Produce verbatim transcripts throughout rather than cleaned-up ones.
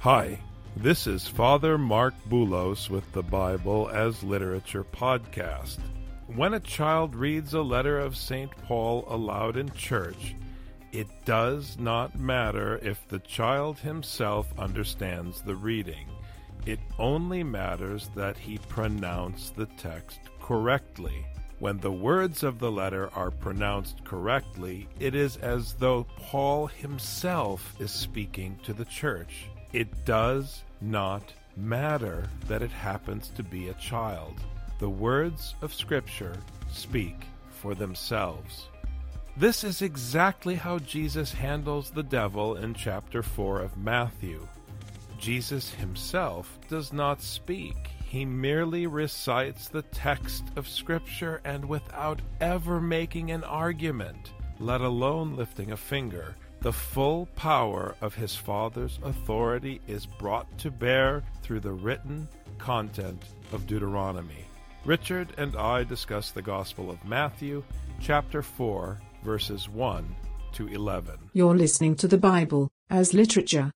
Hi, this is Father Mark Bulos with the Bible as Literature podcast. When a child reads a letter of Saint Paul aloud in church, it does not matter if the child himself understands the reading. It only matters that he pronounce the text correctly. When the words of the letter are pronounced correctly, it is as though Paul himself is speaking to the church. It does not matter that it happens to be a child. The words of Scripture speak for themselves. This is exactly how Jesus handles the devil in chapter four of Matthew. Jesus himself does not speak. He merely recites the text of Scripture, and without ever making an argument, let alone lifting a finger, the full power of his Father's authority is brought to bear through the written content of Deuteronomy. Richard and I discuss the Gospel of Matthew, chapter four, verses one to eleven. You're listening to the Bible as Literature.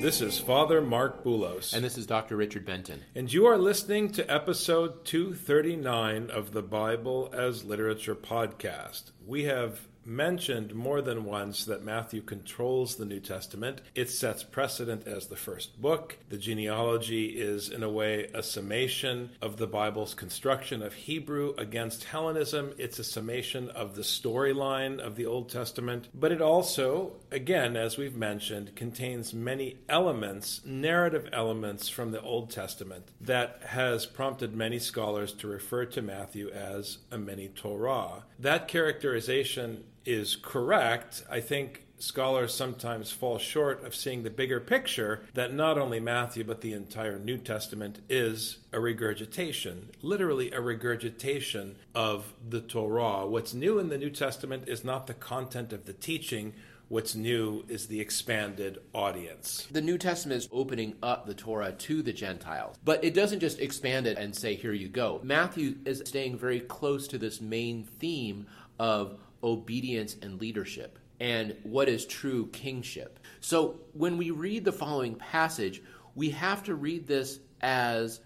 This is Father Mark Bulos. And this is Doctor Richard Benton. And you are listening to episode two thirty-nine of the Bible as Literature podcast. We have mentioned more than once that Matthew controls the New Testament. It sets precedent as the first book. The genealogy is, in a way, a summation of the Bible's construction of Hebrew against Hellenism. It's a summation of the storyline of the Old Testament. But it also, again, as we've mentioned, contains many elements, narrative elements from the Old Testament that has prompted many scholars to refer to Matthew as a mini-Torah. That characterization is correct. I think scholars sometimes fall short of seeing the bigger picture that not only Matthew but the entire New Testament is a regurgitation, literally a regurgitation of the Torah. What's new in the New Testament is not the content of the teaching. What's new is the expanded audience. The New Testament is opening up the Torah to the Gentiles, but it doesn't just expand it and say, here you go. Matthew is staying very close to this main theme of obedience and leadership, and what is true kingship. So when we read the following passage, we have to read this as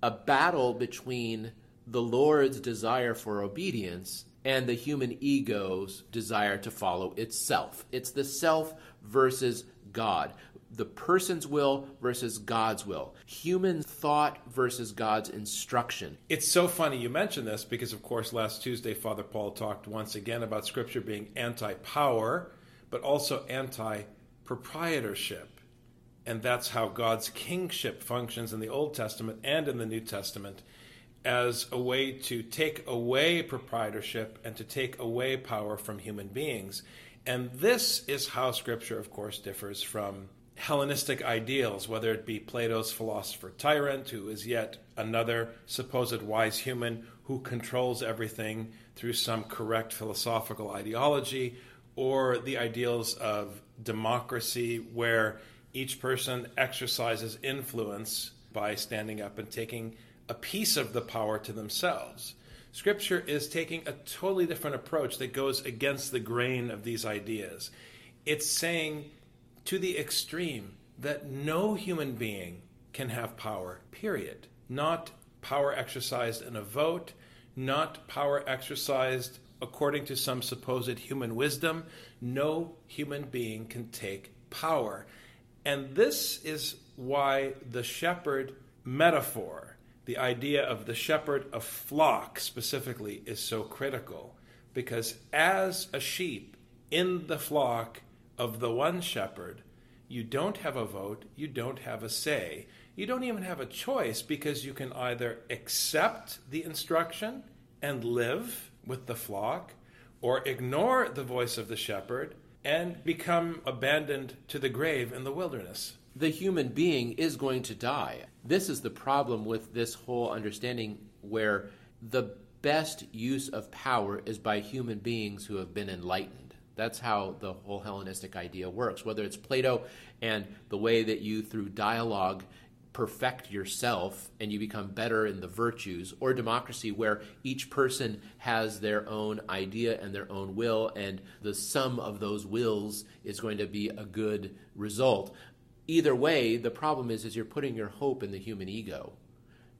a battle between the Lord's desire for obedience and the human ego's desire to follow itself. It's the self versus God, the person's will versus God's will, human thought versus God's instruction. It's so funny you mention this because, of course, last Tuesday, Father Paul talked once again about Scripture being anti-power, but also anti-proprietorship. And that's how God's kingship functions in the Old Testament and in the New Testament, as a way to take away proprietorship and to take away power from human beings. And this is how Scripture, of course, differs from Hellenistic ideals, whether it be Plato's philosopher tyrant, who is yet another supposed wise human who controls everything through some correct philosophical ideology, or the ideals of democracy, where each person exercises influence by standing up and taking a piece of the power to themselves. Scripture is taking a totally different approach that goes against the grain of these ideas. It's saying to the extreme that no human being can have power, period. Not power exercised in a vote, not power exercised according to some supposed human wisdom. No human being can take power. And this is why the shepherd metaphor, the idea of the shepherd of flock specifically, is so critical, because as a sheep in the flock of the one shepherd, you don't have a vote, you don't have a say, you don't even have a choice, because you can either accept the instruction and live with the flock, or ignore the voice of the shepherd and become abandoned to the grave in the wilderness. The human being is going to die. This is the problem with this whole understanding, where the best use of power is by human beings who have been enlightened. That's how the whole Hellenistic idea works, whether it's Plato and the way that you, through dialogue, perfect yourself and you become better in the virtues, or democracy, where each person has their own idea and their own will, and the sum of those wills is going to be a good result. Either way, the problem is, is you're putting your hope in the human ego.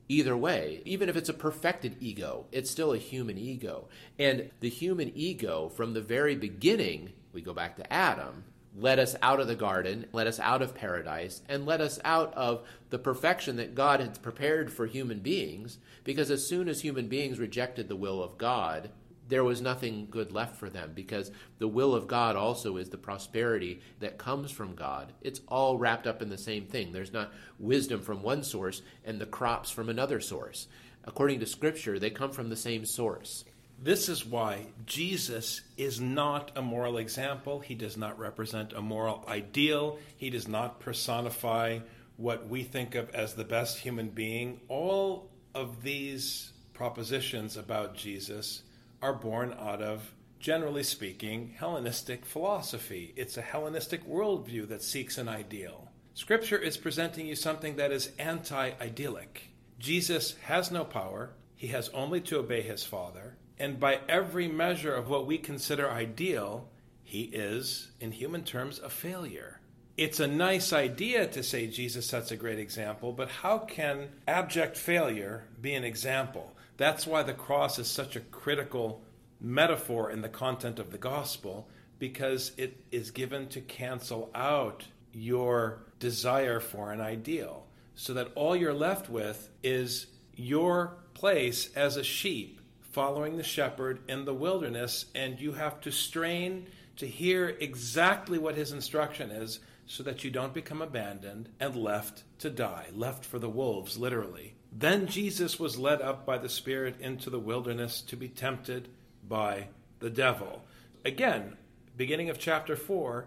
Either way, even if it's a perfected ego, it's still a human ego. And the human ego, from the very beginning, we go back to Adam, led us out of the garden, led us out of paradise, and led us out of the perfection that God had prepared for human beings, because as soon as human beings rejected the will of God, there was nothing good left for them, because the will of God also is the prosperity that comes from God. It's all wrapped up in the same thing. There's not wisdom from one source and the crops from another source. According to Scripture, they come from the same source. This is why Jesus is not a moral example. He does not represent a moral ideal. He does not personify what we think of as the best human being. All of these propositions about Jesus are born out of, generally speaking, Hellenistic philosophy. It's a Hellenistic worldview that seeks an ideal. Scripture is presenting you something that is anti-idyllic. Jesus has no power. He has only to obey his Father. And by every measure of what we consider ideal, he is, in human terms, a failure. It's a nice idea to say Jesus sets a great example, but how can abject failure be an example? That's why the cross is such a critical metaphor in the content of the gospel, because it is given to cancel out your desire for an ideal, so that all you're left with is your place as a sheep following the shepherd in the wilderness, and you have to strain to hear exactly what his instruction is, so that you don't become abandoned and left to die, left for the wolves, literally. Then Jesus was led up by the Spirit into the wilderness to be tempted by the devil. Again, beginning of chapter four,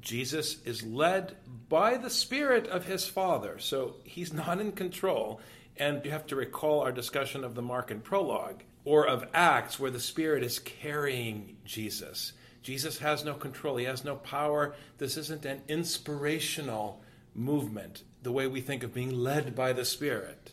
Jesus is led by the Spirit of his Father, so he's not in control. And you have to recall our discussion of the Markan prologue, or of Acts, where the Spirit is carrying Jesus. Jesus has no control. He has no power. This isn't an inspirational movement, the way we think of being led by the Spirit.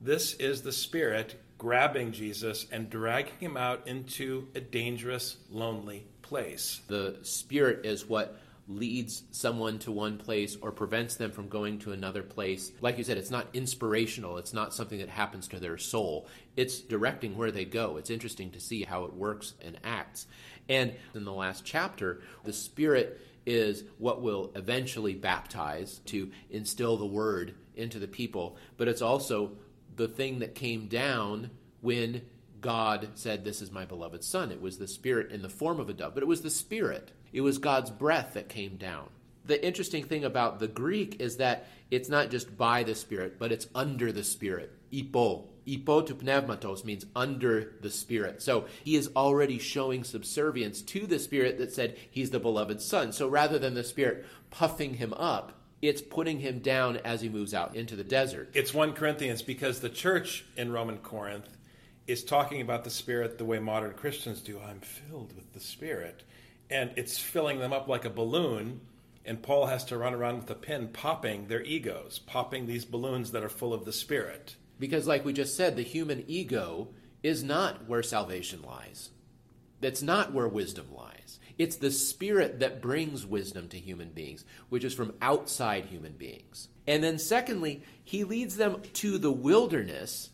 This is the Spirit grabbing Jesus and dragging him out into a dangerous, lonely place. The Spirit is what leads someone to one place or prevents them from going to another place. Like you said, it's not inspirational. It's not something that happens to their soul. It's directing where they go. It's interesting to see how it works and acts. And in the last chapter, the Spirit is what will eventually baptize to instill the word into the people. But it's also the thing that came down when God said, "This is my beloved Son." It was the Spirit in the form of a dove, but it was the Spirit. It was God's breath that came down. The interesting thing about the Greek is that it's not just by the Spirit, but it's under the Spirit. Hypo. Hypo to pneumatos means under the Spirit. So he is already showing subservience to the Spirit that said he's the beloved Son. So rather than the Spirit puffing him up, it's putting him down as he moves out into the desert. It's First Corinthians, because the church in Roman Corinth is talking about the Spirit the way modern Christians do. I'm filled with the Spirit. And it's filling them up like a balloon, and Paul has to run around with a pin popping their egos, popping these balloons that are full of the Spirit. Because like we just said, the human ego is not where salvation lies. That's not where wisdom lies. It's the Spirit that brings wisdom to human beings, which is from outside human beings. And then secondly, he leads them to the wilderness.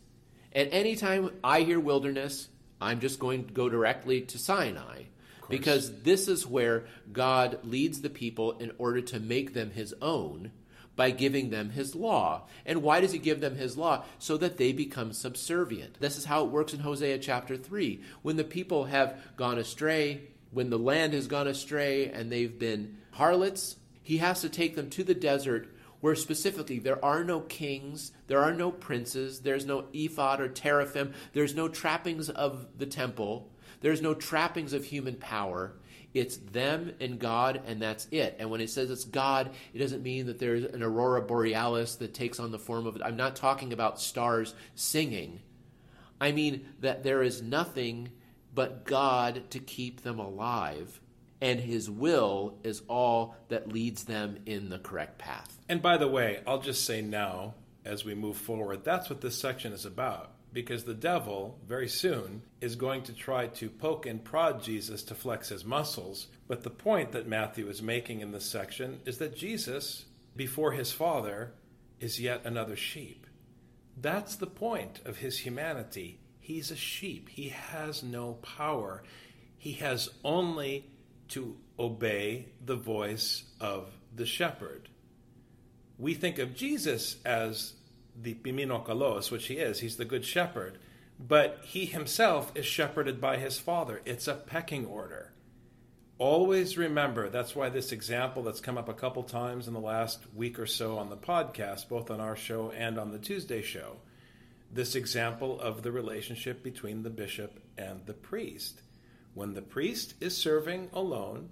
And anytime I hear wilderness, I'm just going to go directly to Sinai. Because this is where God leads the people in order to make them his own by giving them his law. And why does he give them his law? So that they become subservient. This is how it works in Hosea chapter three. When the people have gone astray, when the land has gone astray and they've been harlots, he has to take them to the desert where specifically there are no kings, there are no princes, there's no ephod or teraphim, there's no trappings of the temple, there's no trappings of human power. It's them and God, and that's it. And when it says it's God, it doesn't mean that there's an aurora borealis that takes on the form of it. I'm not talking about stars singing. I mean that there is nothing but God to keep them alive, and his will is all that leads them in the correct path. And by the way, I'll just say now, as we move forward, that's what this section is about, because the devil, very soon, is going to try to poke and prod Jesus to flex his muscles. But the point that Matthew is making in this section is that Jesus, before his Father, is yet another sheep. That's the point of his humanity. He's a sheep. He has no power. He has only to obey the voice of the shepherd. We think of Jesus as the piminokalos, which he is. He's the good shepherd. But he himself is shepherded by his Father. It's a pecking order. Always remember, that's why this example that's come up a couple times in the last week or so on the podcast, both on our show and on the Tuesday show, this example of the relationship between the bishop and the priest. When the priest is serving alone,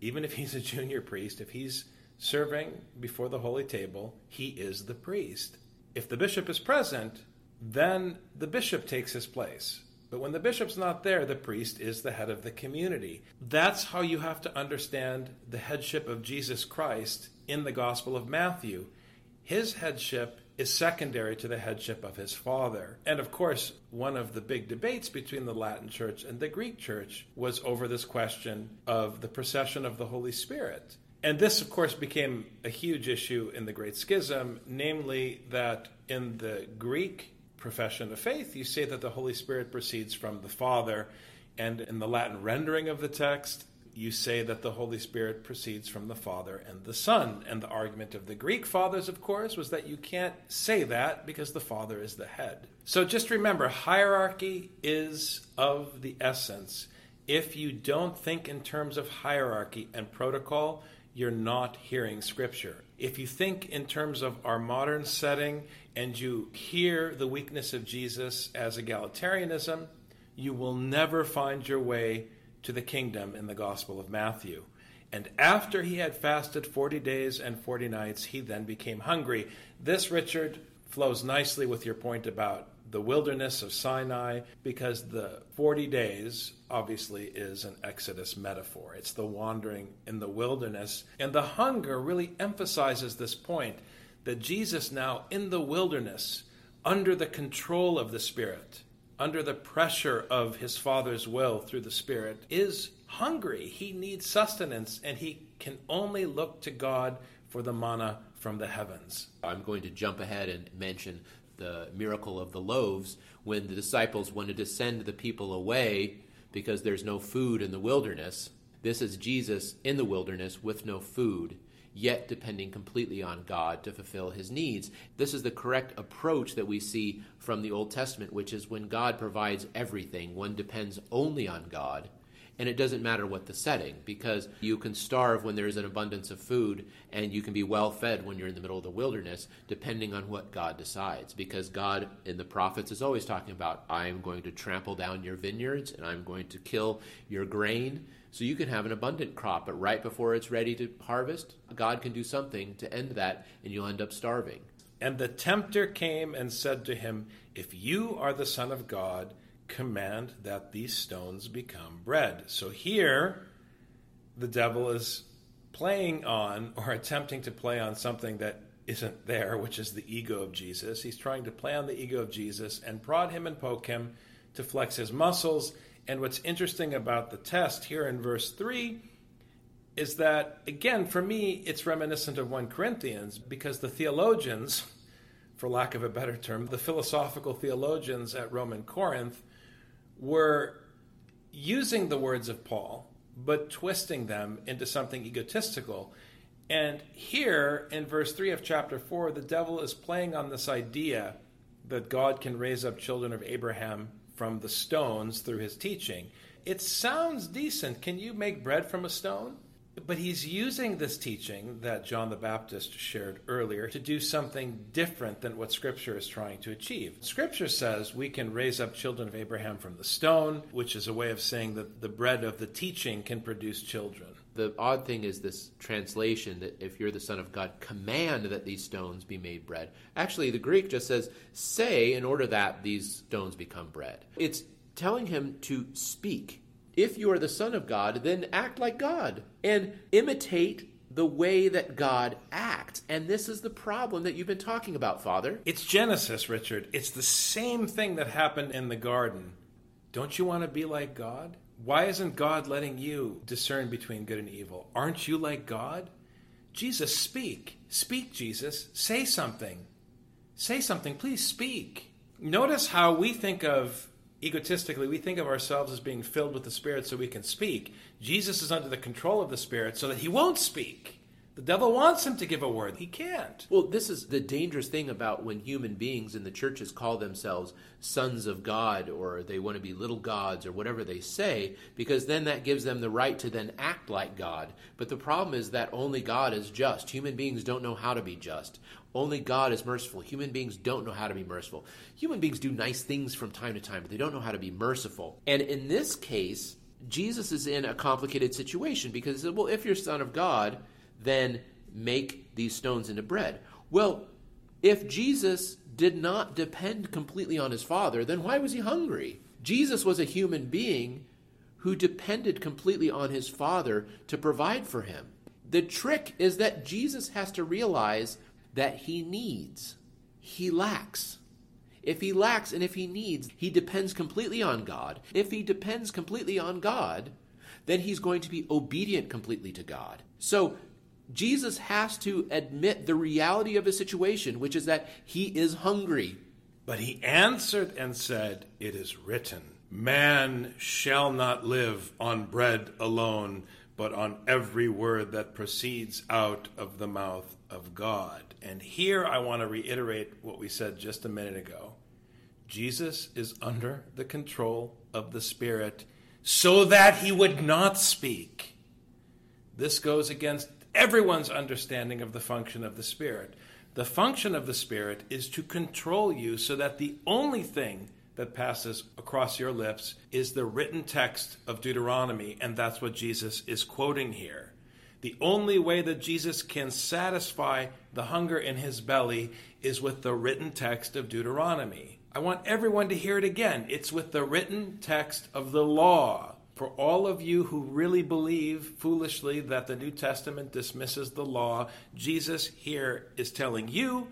even if he's a junior priest, if he's serving before the holy table, he is the priest. If the bishop is present, then the bishop takes his place. But when the bishop's not there, the priest is the head of the community. That's how you have to understand the headship of Jesus Christ in the Gospel of Matthew. His headship is secondary to the headship of his Father. And of course, one of the big debates between the Latin Church and the Greek Church was over this question of the procession of the Holy Spirit. And this, of course, became a huge issue in the Great Schism, namely that in the Greek profession of faith, you say that the Holy Spirit proceeds from the Father, and in the Latin rendering of the text, you say that the Holy Spirit proceeds from the Father and the Son. And the argument of the Greek fathers, of course, was that you can't say that because the Father is the head. So just remember, hierarchy is of the essence. If you don't think in terms of hierarchy and protocol, you're not hearing Scripture. If you think in terms of our modern setting and you hear the weakness of Jesus as egalitarianism, you will never find your way to the kingdom in the Gospel of Matthew. And after he had fasted forty days and forty nights, he then became hungry. This, Richard, flows nicely with your point about the wilderness of Sinai, because the forty days obviously is an Exodus metaphor. It's the wandering in the wilderness. And the hunger really emphasizes this point, that Jesus now in the wilderness, under the control of the Spirit, under the pressure of his Father's will through the Spirit, is hungry. He needs sustenance, and he can only look to God for the manna from the heavens. I'm going to jump ahead and mention the miracle of the loaves, when the disciples wanted to send the people away because there's no food in the wilderness. This is Jesus in the wilderness with no food, yet depending completely on God to fulfill his needs. This is the correct approach that we see from the Old Testament, which is when God provides everything, one depends only on God. And it doesn't matter what the setting, because you can starve when there's an abundance of food, and you can be well fed when you're in the middle of the wilderness, depending on what God decides. Because God in the prophets is always talking about, I'm going to trample down your vineyards, and I'm going to kill your grain. So you can have an abundant crop, but right before it's ready to harvest, God can do something to end that, and you'll end up starving. And the tempter came and said to him, if you are the Son of God, command that these stones become bread. So here, the devil is playing on, or attempting to play on, something that isn't there, which is the ego of Jesus. He's trying to play on the ego of Jesus and prod him and poke him to flex his muscles. And what's interesting about the test here in verse three is that, again, for me, it's reminiscent of First Corinthians, because the theologians, for lack of a better term, the philosophical theologians at Roman Corinth, were using the words of Paul, but twisting them into something egotistical. And here, in verse three of chapter four, the devil is playing on this idea that God can raise up children of Abraham from the stones through his teaching. It sounds decent. Can you make bread from a stone? But he's using this teaching that John the Baptist shared earlier to do something different than what Scripture is trying to achieve. Scripture says we can raise up children of Abraham from the stone, which is a way of saying that the bread of the teaching can produce children. The odd thing is this translation that if you're the Son of God, command that these stones be made bread. Actually, the Greek just says, say in order that these stones become bread. It's telling him to speak. If you are the Son of God, then act like God and imitate the way that God acts. And this is the problem that you've been talking about, Father. It's Genesis, Richard. It's the same thing that happened in the garden. Don't you want to be like God? Why isn't God letting you discern between good and evil? Aren't you like God? Jesus, speak. Speak, Jesus. Say something. Say something. Please speak. Notice how we think of egotistically, we think of ourselves as being filled with the Spirit so we can speak. Jesus is under the control of the Spirit so that he won't speak. The devil wants him to give a word. He can't. Well, this is the dangerous thing about when human beings in the churches call themselves sons of God, or they want to be little gods or whatever they say, because then that gives them the right to then act like God. But the problem is that only God is just. Human beings don't know how to be just. Only God is merciful. Human beings don't know how to be merciful. Human beings do nice things from time to time, but they don't know how to be merciful. And in this case, Jesus is in a complicated situation because he said, well, if you're Son of God, then make these stones into bread. Well, if Jesus did not depend completely on his Father, then why was he hungry? Jesus was a human being who depended completely on his Father to provide for him. The trick is that Jesus has to realize that he needs, he lacks. If he lacks and if he needs, he depends completely on God. If he depends completely on God, then he's going to be obedient completely to God. So Jesus has to admit the reality of his situation, which is that he is hungry. But he answered and said, it is written, man shall not live on bread alone, but on every word that proceeds out of the mouth of God. And here I want to reiterate what we said just a minute ago. Jesus is under the control of the Spirit so that he would not speak. This goes against everyone's understanding of the function of the Spirit. The function of the Spirit is to control you so that the only thing that passes across your lips is the written text of Deuteronomy, and that's what Jesus is quoting here. The only way that Jesus can satisfy the hunger in his belly is with the written text of Deuteronomy. I want everyone to hear it again. It's with the written text of the law. For all of you who really believe foolishly that the New Testament dismisses the law, Jesus here is telling you,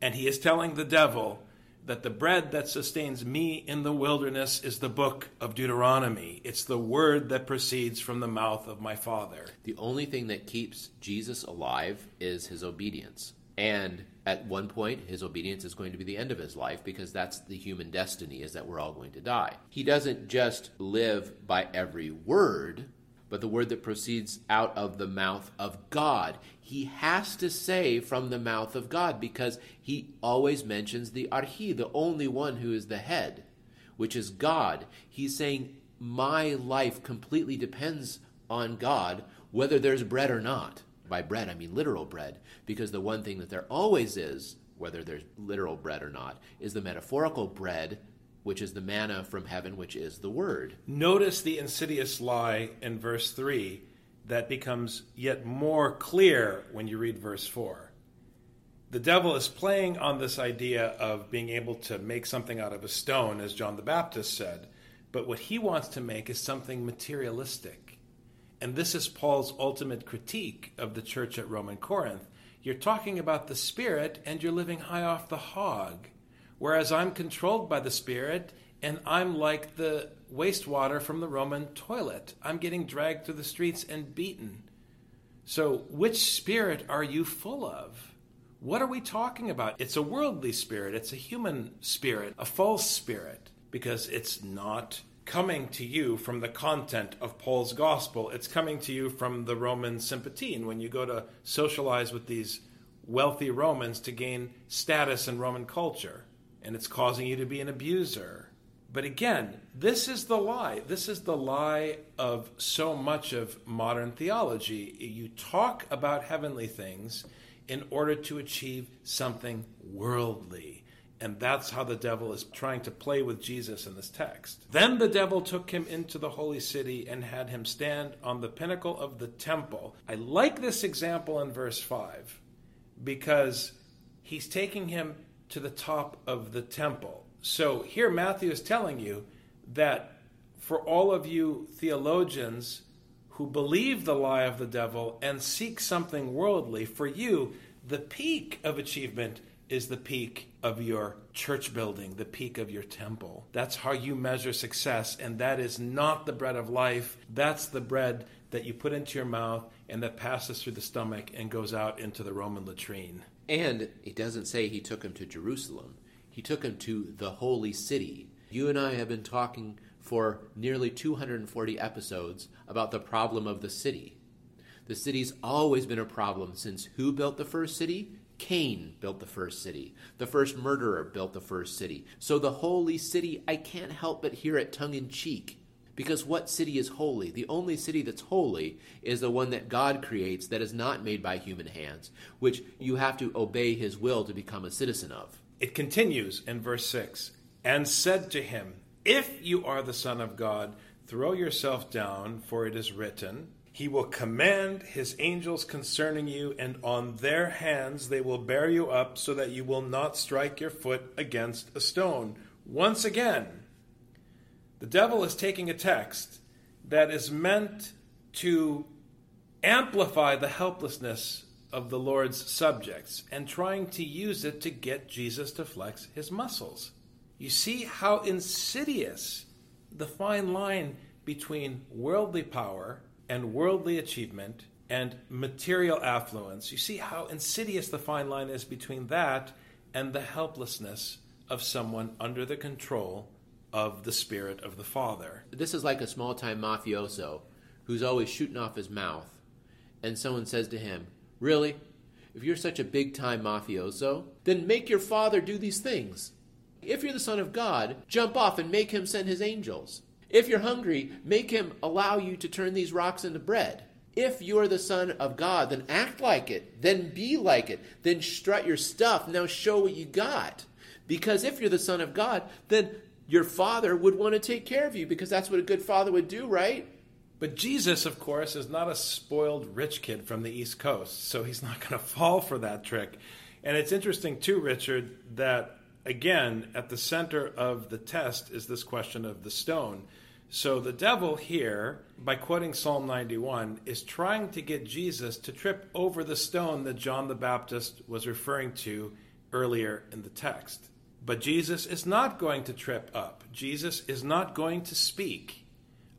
and he is telling the devil, that the bread that sustains me in the wilderness is the book of Deuteronomy. It's the word that proceeds from the mouth of my Father. The only thing that keeps Jesus alive is his obedience. And at one point, his obedience is going to be the end of his life, because that's the human destiny, is that we're all going to die. He doesn't just live by every word, but the word that proceeds out of the mouth of God. He has to say from the mouth of God, because he always mentions the archi, the only one who is the head, which is God. He's saying, my life completely depends on God, whether there's bread or not. By bread, I mean literal bread, because the one thing that there always is, whether there's literal bread or not, is the metaphorical bread, which is the manna from heaven, which is the word. Notice the insidious lie in verse three that becomes yet more clear when you read verse four. The devil is playing on this idea of being able to make something out of a stone, as John the Baptist said, but what he wants to make is something materialistic. And this is Paul's ultimate critique of the church at Roman Corinth. You're talking about the Spirit and you're living high off the hog, whereas I'm controlled by the Spirit and I'm like the wastewater from the Roman toilet. I'm getting dragged through the streets and beaten. So which spirit are you full of? What are we talking about? It's a worldly spirit. It's a human spirit, a false spirit, because it's not coming to you from the content of Paul's gospel. It's coming to you from the Roman sympatine. When you go to socialize with these wealthy Romans to gain status in Roman culture, and it's causing you to be an abuser. But again, this is the lie. This is the lie of so much of modern theology. You talk about heavenly things in order to achieve something worldly. And that's how the devil is trying to play with Jesus in this text. Then the devil took him into the holy city and had him stand on the pinnacle of the temple. I like this example in verse five because he's taking him to the top of the temple. So here Matthew is telling you that for all of you theologians who believe the lie of the devil and seek something worldly, for you, the peak of achievement is the peak of your church building, the peak of your temple. That's how you measure success, and that is not the bread of life. That's the bread that you put into your mouth and that passes through the stomach and goes out into the Roman latrine. And it doesn't say he took him to Jerusalem. He took him to the holy city. You and I have been talking for nearly two hundred forty episodes about the problem of the city. The city's always been a problem since who built the first city? Cain built the first city. The first murderer built the first city. So the holy city, I can't help but hear it tongue in cheek. Because what city is holy? The only city that's holy is the one that God creates that is not made by human hands, which you have to obey his will to become a citizen of. It continues in verse six, and said to him, if you are the Son of God, throw yourself down, for it is written, he will command his angels concerning you, and on their hands they will bear you up so that you will not strike your foot against a stone. Once again, the devil is taking a text that is meant to amplify the helplessness of the Lord's subjects and trying to use it to get Jesus to flex his muscles. You see how insidious the fine line between worldly power and worldly achievement and material affluence, you see how insidious the fine line is between that and the helplessness of someone under the control of the Spirit of the Father. This is like a small-time mafioso who's always shooting off his mouth, and someone says to him, really? If you're such a big-time mafioso, then make your father do these things. If you're the Son of God, jump off and make him send his angels. If you're hungry, make him allow you to turn these rocks into bread. If you're the Son of God, then act like it. Then be like it. Then strut your stuff. Now show what you got. Because if you're the Son of God, then your father would want to take care of you because that's what a good father would do, right? But Jesus, of course, is not a spoiled rich kid from the East Coast, so he's not going to fall for that trick. And it's interesting, too, Richard, that, again, at the center of the test is this question of the stone. So the devil here, by quoting Psalm ninety-one, is trying to get Jesus to trip over the stone that John the Baptist was referring to earlier in the text. But Jesus is not going to trip up. Jesus is not going to speak.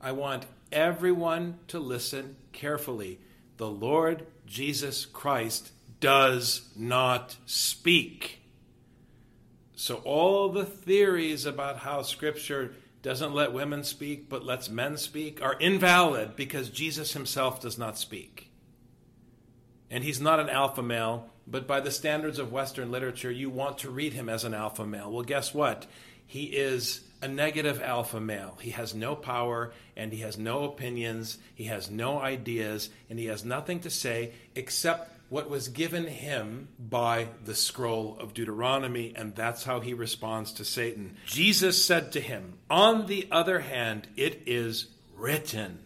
I want everyone to listen carefully. The Lord Jesus Christ does not speak. So all the theories about how Scripture doesn't let women speak but lets men speak are invalid because Jesus himself does not speak. And he's not an alpha male, but by the standards of Western literature, you want to read him as an alpha male. Well, guess what? He is a negative alpha male. He has no power, and he has no opinions, he has no ideas, and he has nothing to say except what was given him by the scroll of Deuteronomy, and that's how he responds to Satan. Jesus said to him, on the other hand, it is written.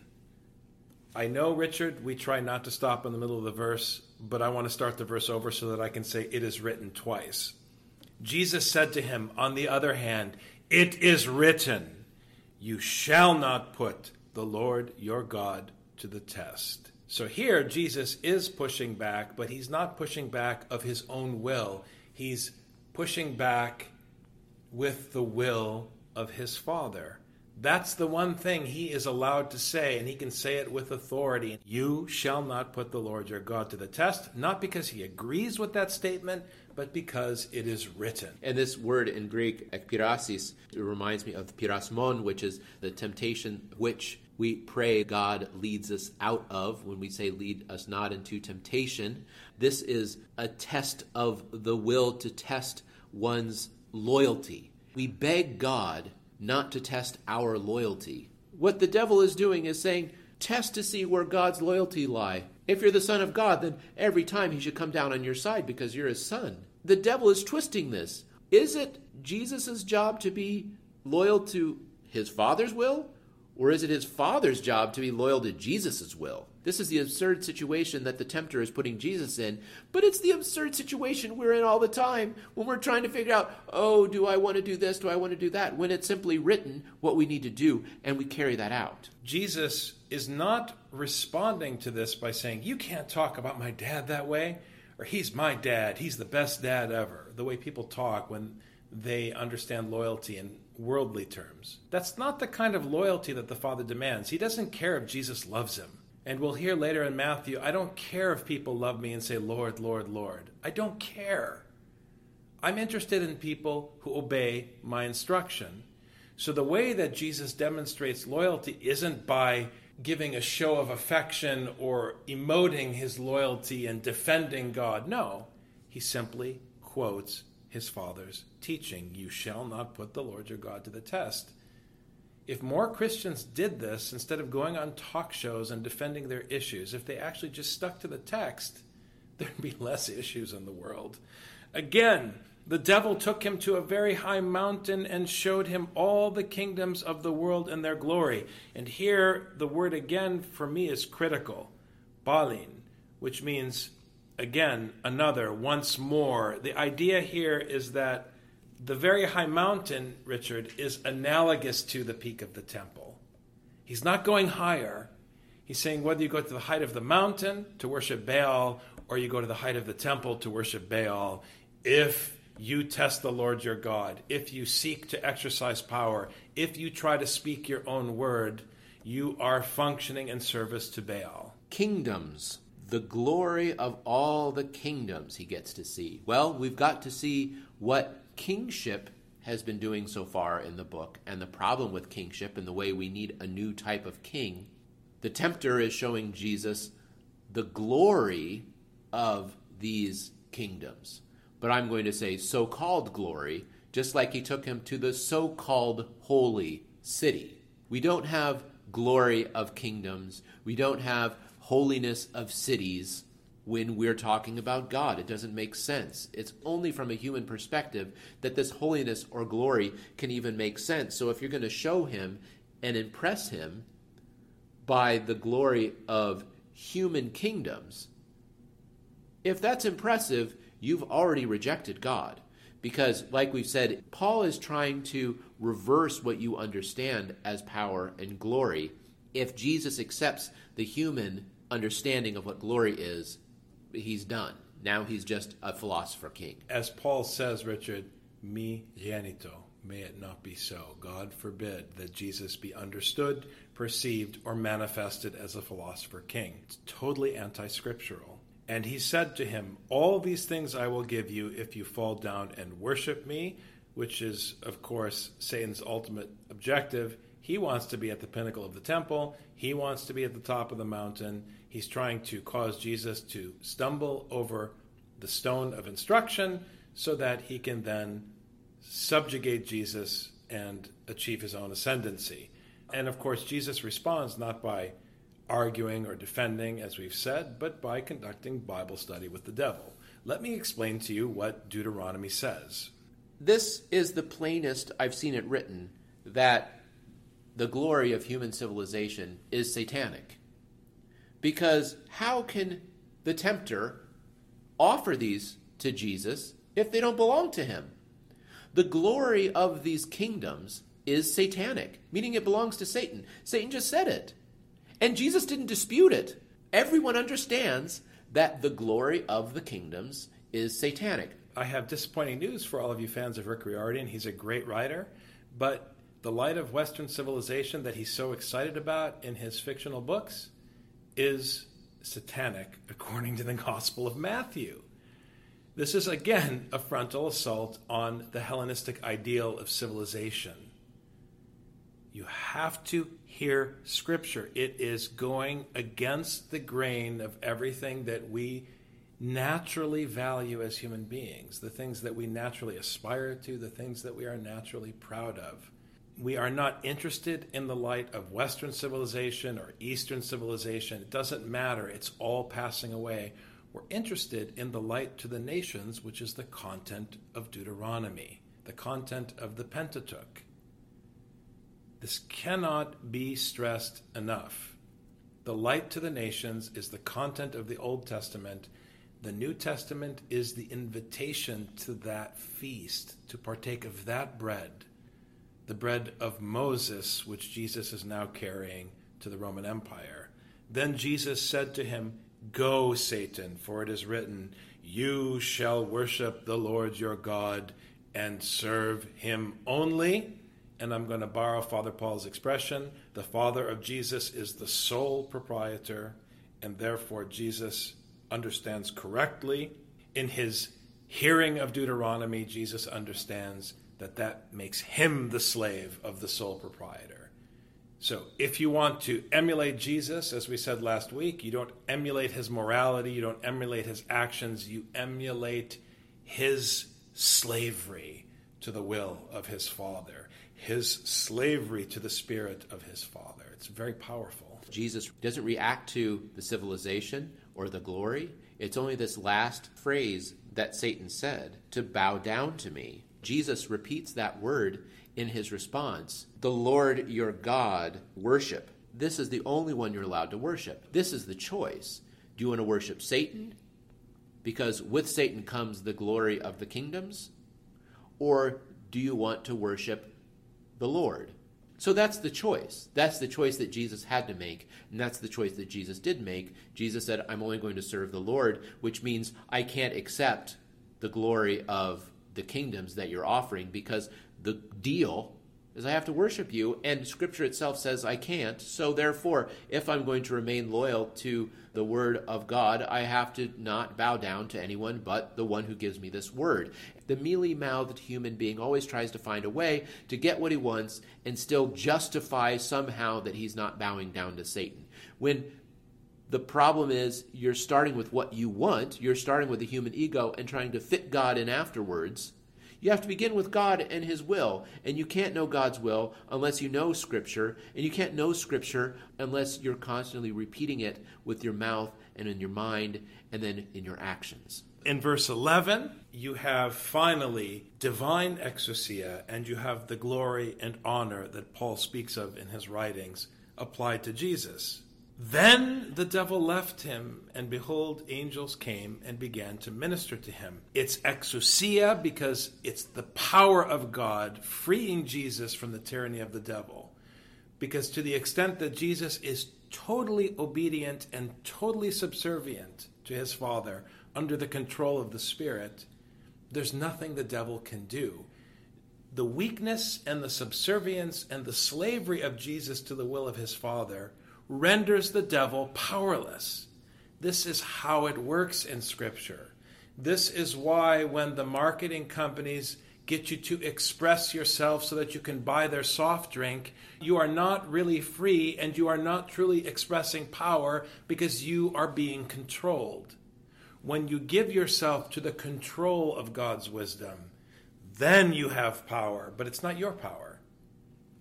I know, Richard, we try not to stop in the middle of the verse, but I want to start the verse over so that I can say it is written twice. Jesus said to him, on the other hand, it is written, you shall not put the Lord your God to the test. So here Jesus is pushing back, but he's not pushing back of his own will. He's pushing back with the will of his Father. That's the one thing he is allowed to say, and he can say it with authority. You shall not put the Lord your God to the test, not because he agrees with that statement, but because it is written. And this word in Greek, ekpirasis, it reminds me of pirasmon, which is the temptation which we pray God leads us out of when we say lead us not into temptation. This is a test of the will to test one's loyalty. We beg God not to test our loyalty. What the devil is doing is saying, test to see where God's loyalty lie. If you're the Son of God, then every time he should come down on your side because you're his son. The devil is twisting this. Is it Jesus' job to be loyal to his Father's will? Or is it his Father's job to be loyal to Jesus' will? This is the absurd situation that the tempter is putting Jesus in, but it's the absurd situation we're in all the time when we're trying to figure out, oh, do I want to do this? Do I want to do that? When it's simply written what we need to do, and we carry that out. Jesus is not responding to this by saying, you can't talk about my dad that way, or he's my dad, he's the best dad ever, the way people talk when they understand loyalty in worldly terms. That's not the kind of loyalty that the Father demands. He doesn't care if Jesus loves him. And we'll hear later in Matthew, I don't care if people love me and say, Lord, Lord, Lord. I don't care. I'm interested in people who obey my instruction. So the way that Jesus demonstrates loyalty isn't by giving a show of affection or emoting his loyalty and defending God. No, he simply quotes his Father's teaching. You shall not put the Lord your God to the test. If more Christians did this, instead of going on talk shows and defending their issues, if they actually just stuck to the text, there'd be less issues in the world. Again, the devil took him to a very high mountain and showed him all the kingdoms of the world and their glory. And here, the word again for me is critical, balin, which means, again, another, once more. The idea here is that the very high mountain, Richard, is analogous to the peak of the temple. He's not going higher. He's saying whether you go to the height of the mountain to worship Baal or you go to the height of the temple to worship Baal, if you test the Lord your God, if you seek to exercise power, if you try to speak your own word, you are functioning in service to Baal. Kingdoms. The glory of all the kingdoms he gets to see. Well, we've got to see what kingship has been doing so far in the book and the problem with kingship and the way we need a new type of king. The tempter is showing Jesus the glory of these kingdoms. But I'm going to say so-called glory, just like he took him to the so-called holy city. We don't have glory of kingdoms. We don't have holiness of cities when we're talking about God. It doesn't make sense. It's only from a human perspective that this holiness or glory can even make sense. So if you're going to show him and impress him by the glory of human kingdoms, if that's impressive, you've already rejected God. Because, like we've said, Paul is trying to reverse what you understand as power and glory. If Jesus accepts the human understanding of what glory is, he's done. Now he's just a philosopher king. As Paul says, Richard, mi genito, may it not be so. God forbid that Jesus be understood, perceived, or manifested as a philosopher king. It's totally anti-scriptural. And he said to him, all these things I will give you if you fall down and worship me, which is, of course, Satan's ultimate objective. He wants to be at the pinnacle of the temple. He wants to be at the top of the mountain. He's trying to cause Jesus to stumble over the stone of instruction so that he can then subjugate Jesus and achieve his own ascendancy. And of course, Jesus responds not by arguing or defending, as we've said, but by conducting Bible study with the devil. Let me explain to you what Deuteronomy says. This is the plainest I've seen it written, that the glory of human civilization is satanic. Because how can the tempter offer these to Jesus if they don't belong to him? The glory of these kingdoms is satanic, meaning it belongs to Satan. Satan just said it. And Jesus didn't dispute it. Everyone understands that the glory of the kingdoms is satanic. I have disappointing news for all of you fans of Rick Riordan. He's a great writer, but the light of Western civilization that he's so excited about in his fictional books is satanic, according to the Gospel of Matthew. This is, again, a frontal assault on the Hellenistic ideal of civilization. You have to hear Scripture. It is going against the grain of everything that we naturally value as human beings, the things that we naturally aspire to, the things that we are naturally proud of. we are not interested in the light of Western civilization or Eastern civilization. It doesn't matter. It's all passing away. We're interested in the light to the nations, which is the content of Deuteronomy, the content of the Pentateuch. This cannot be stressed enough. The light to the nations is the content of the Old Testament. The New Testament is the invitation to that feast, to partake of that bread, the bread of Moses, which Jesus is now carrying to the Roman Empire. Then Jesus said to him, "Go, Satan, for it is written, you shall worship the Lord your God and serve him only." And I'm going to borrow Father Paul's expression, the Father of Jesus is the sole proprietor, and therefore Jesus understands correctly. In his hearing of Deuteronomy, Jesus understands that that makes him the slave of the sole proprietor. So if you want to emulate Jesus, as we said last week, you don't emulate his morality, you don't emulate his actions, you emulate his slavery to the will of his Father, his slavery to the spirit of his Father. It's very powerful. Jesus doesn't react to the civilization or the glory. It's only this last phrase that Satan said, to bow down to me. Jesus repeats that word in his response. The Lord your God worship. This is the only one you're allowed to worship. This is the choice. Do you want to worship Satan? Because with Satan comes the glory of the kingdoms. Or do you want to worship the Lord? So that's the choice. That's the choice that Jesus had to make, and that's the choice that Jesus did make. Jesus said, I'm only going to serve the Lord, which means I can't accept the glory of the kingdoms that you're offering, because the deal is I have to worship you, and Scripture itself says I can't. So therefore, if I'm going to remain loyal to the Word of God, I have to not bow down to anyone but the one who gives me this Word. The mealy-mouthed human being always tries to find a way to get what he wants and still justify somehow that he's not bowing down to Satan. When the problem is you're starting with what you want, you're starting with the human ego and trying to fit God in afterwards. You have to begin with God and his will, and you can't know God's will unless you know Scripture, and you can't know Scripture unless you're constantly repeating it with your mouth and in your mind and then in your actions. In verse eleven, you have finally divine exousia, and you have the glory and honor that Paul speaks of in his writings applied to Jesus. Then the devil left him, and behold, angels came and began to minister to him. It's exousia because it's the power of God freeing Jesus from the tyranny of the devil. Because to the extent that Jesus is totally obedient and totally subservient to his Father under the control of the Spirit, there's nothing the devil can do. The weakness and the subservience and the slavery of Jesus to the will of his Father renders the devil powerless. This is how it works in Scripture. This is why when the marketing companies get you to express yourself so that you can buy their soft drink, you are not really free and you are not truly expressing power because you are being controlled. When you give yourself to the control of God's wisdom, then you have power, but it's not your power.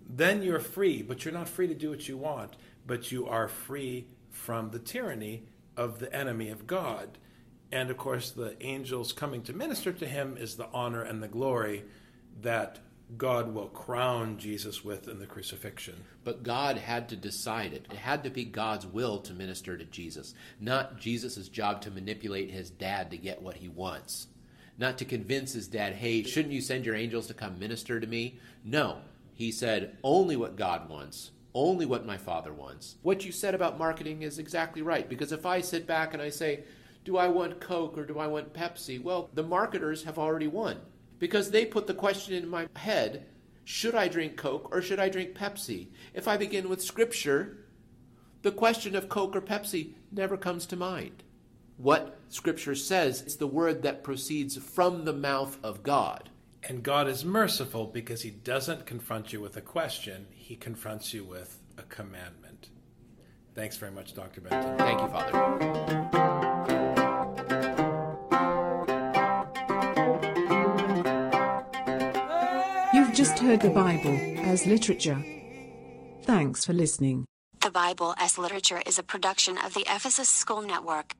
Then you're free, but you're not free to do what you want. But you are free from the tyranny of the enemy of God. And of course, the angels coming to minister to him is the honor and the glory that God will crown Jesus with in the crucifixion. But God had to decide it. It had to be God's will to minister to Jesus, not Jesus' job to manipulate his dad to get what he wants, not to convince his dad, hey, shouldn't you send your angels to come minister to me? No, he said, only what God wants. Only what my Father wants. What you said about marketing is exactly right, because if I sit back and I say, do I want Coke or do I want Pepsi? Well, the marketers have already won, because they put the question in my head, should I drink Coke or should I drink Pepsi? If I begin with Scripture, the question of Coke or Pepsi never comes to mind. What Scripture says is the word that proceeds from the mouth of God. And God is merciful because he doesn't confront you with a question. He confronts you with a commandment. Thanks very much, Doctor Benton. Thank you, Father. just heard the Bible as literature. Thanks for listening. The Bible as Literature is a production of the Ephesus School Network.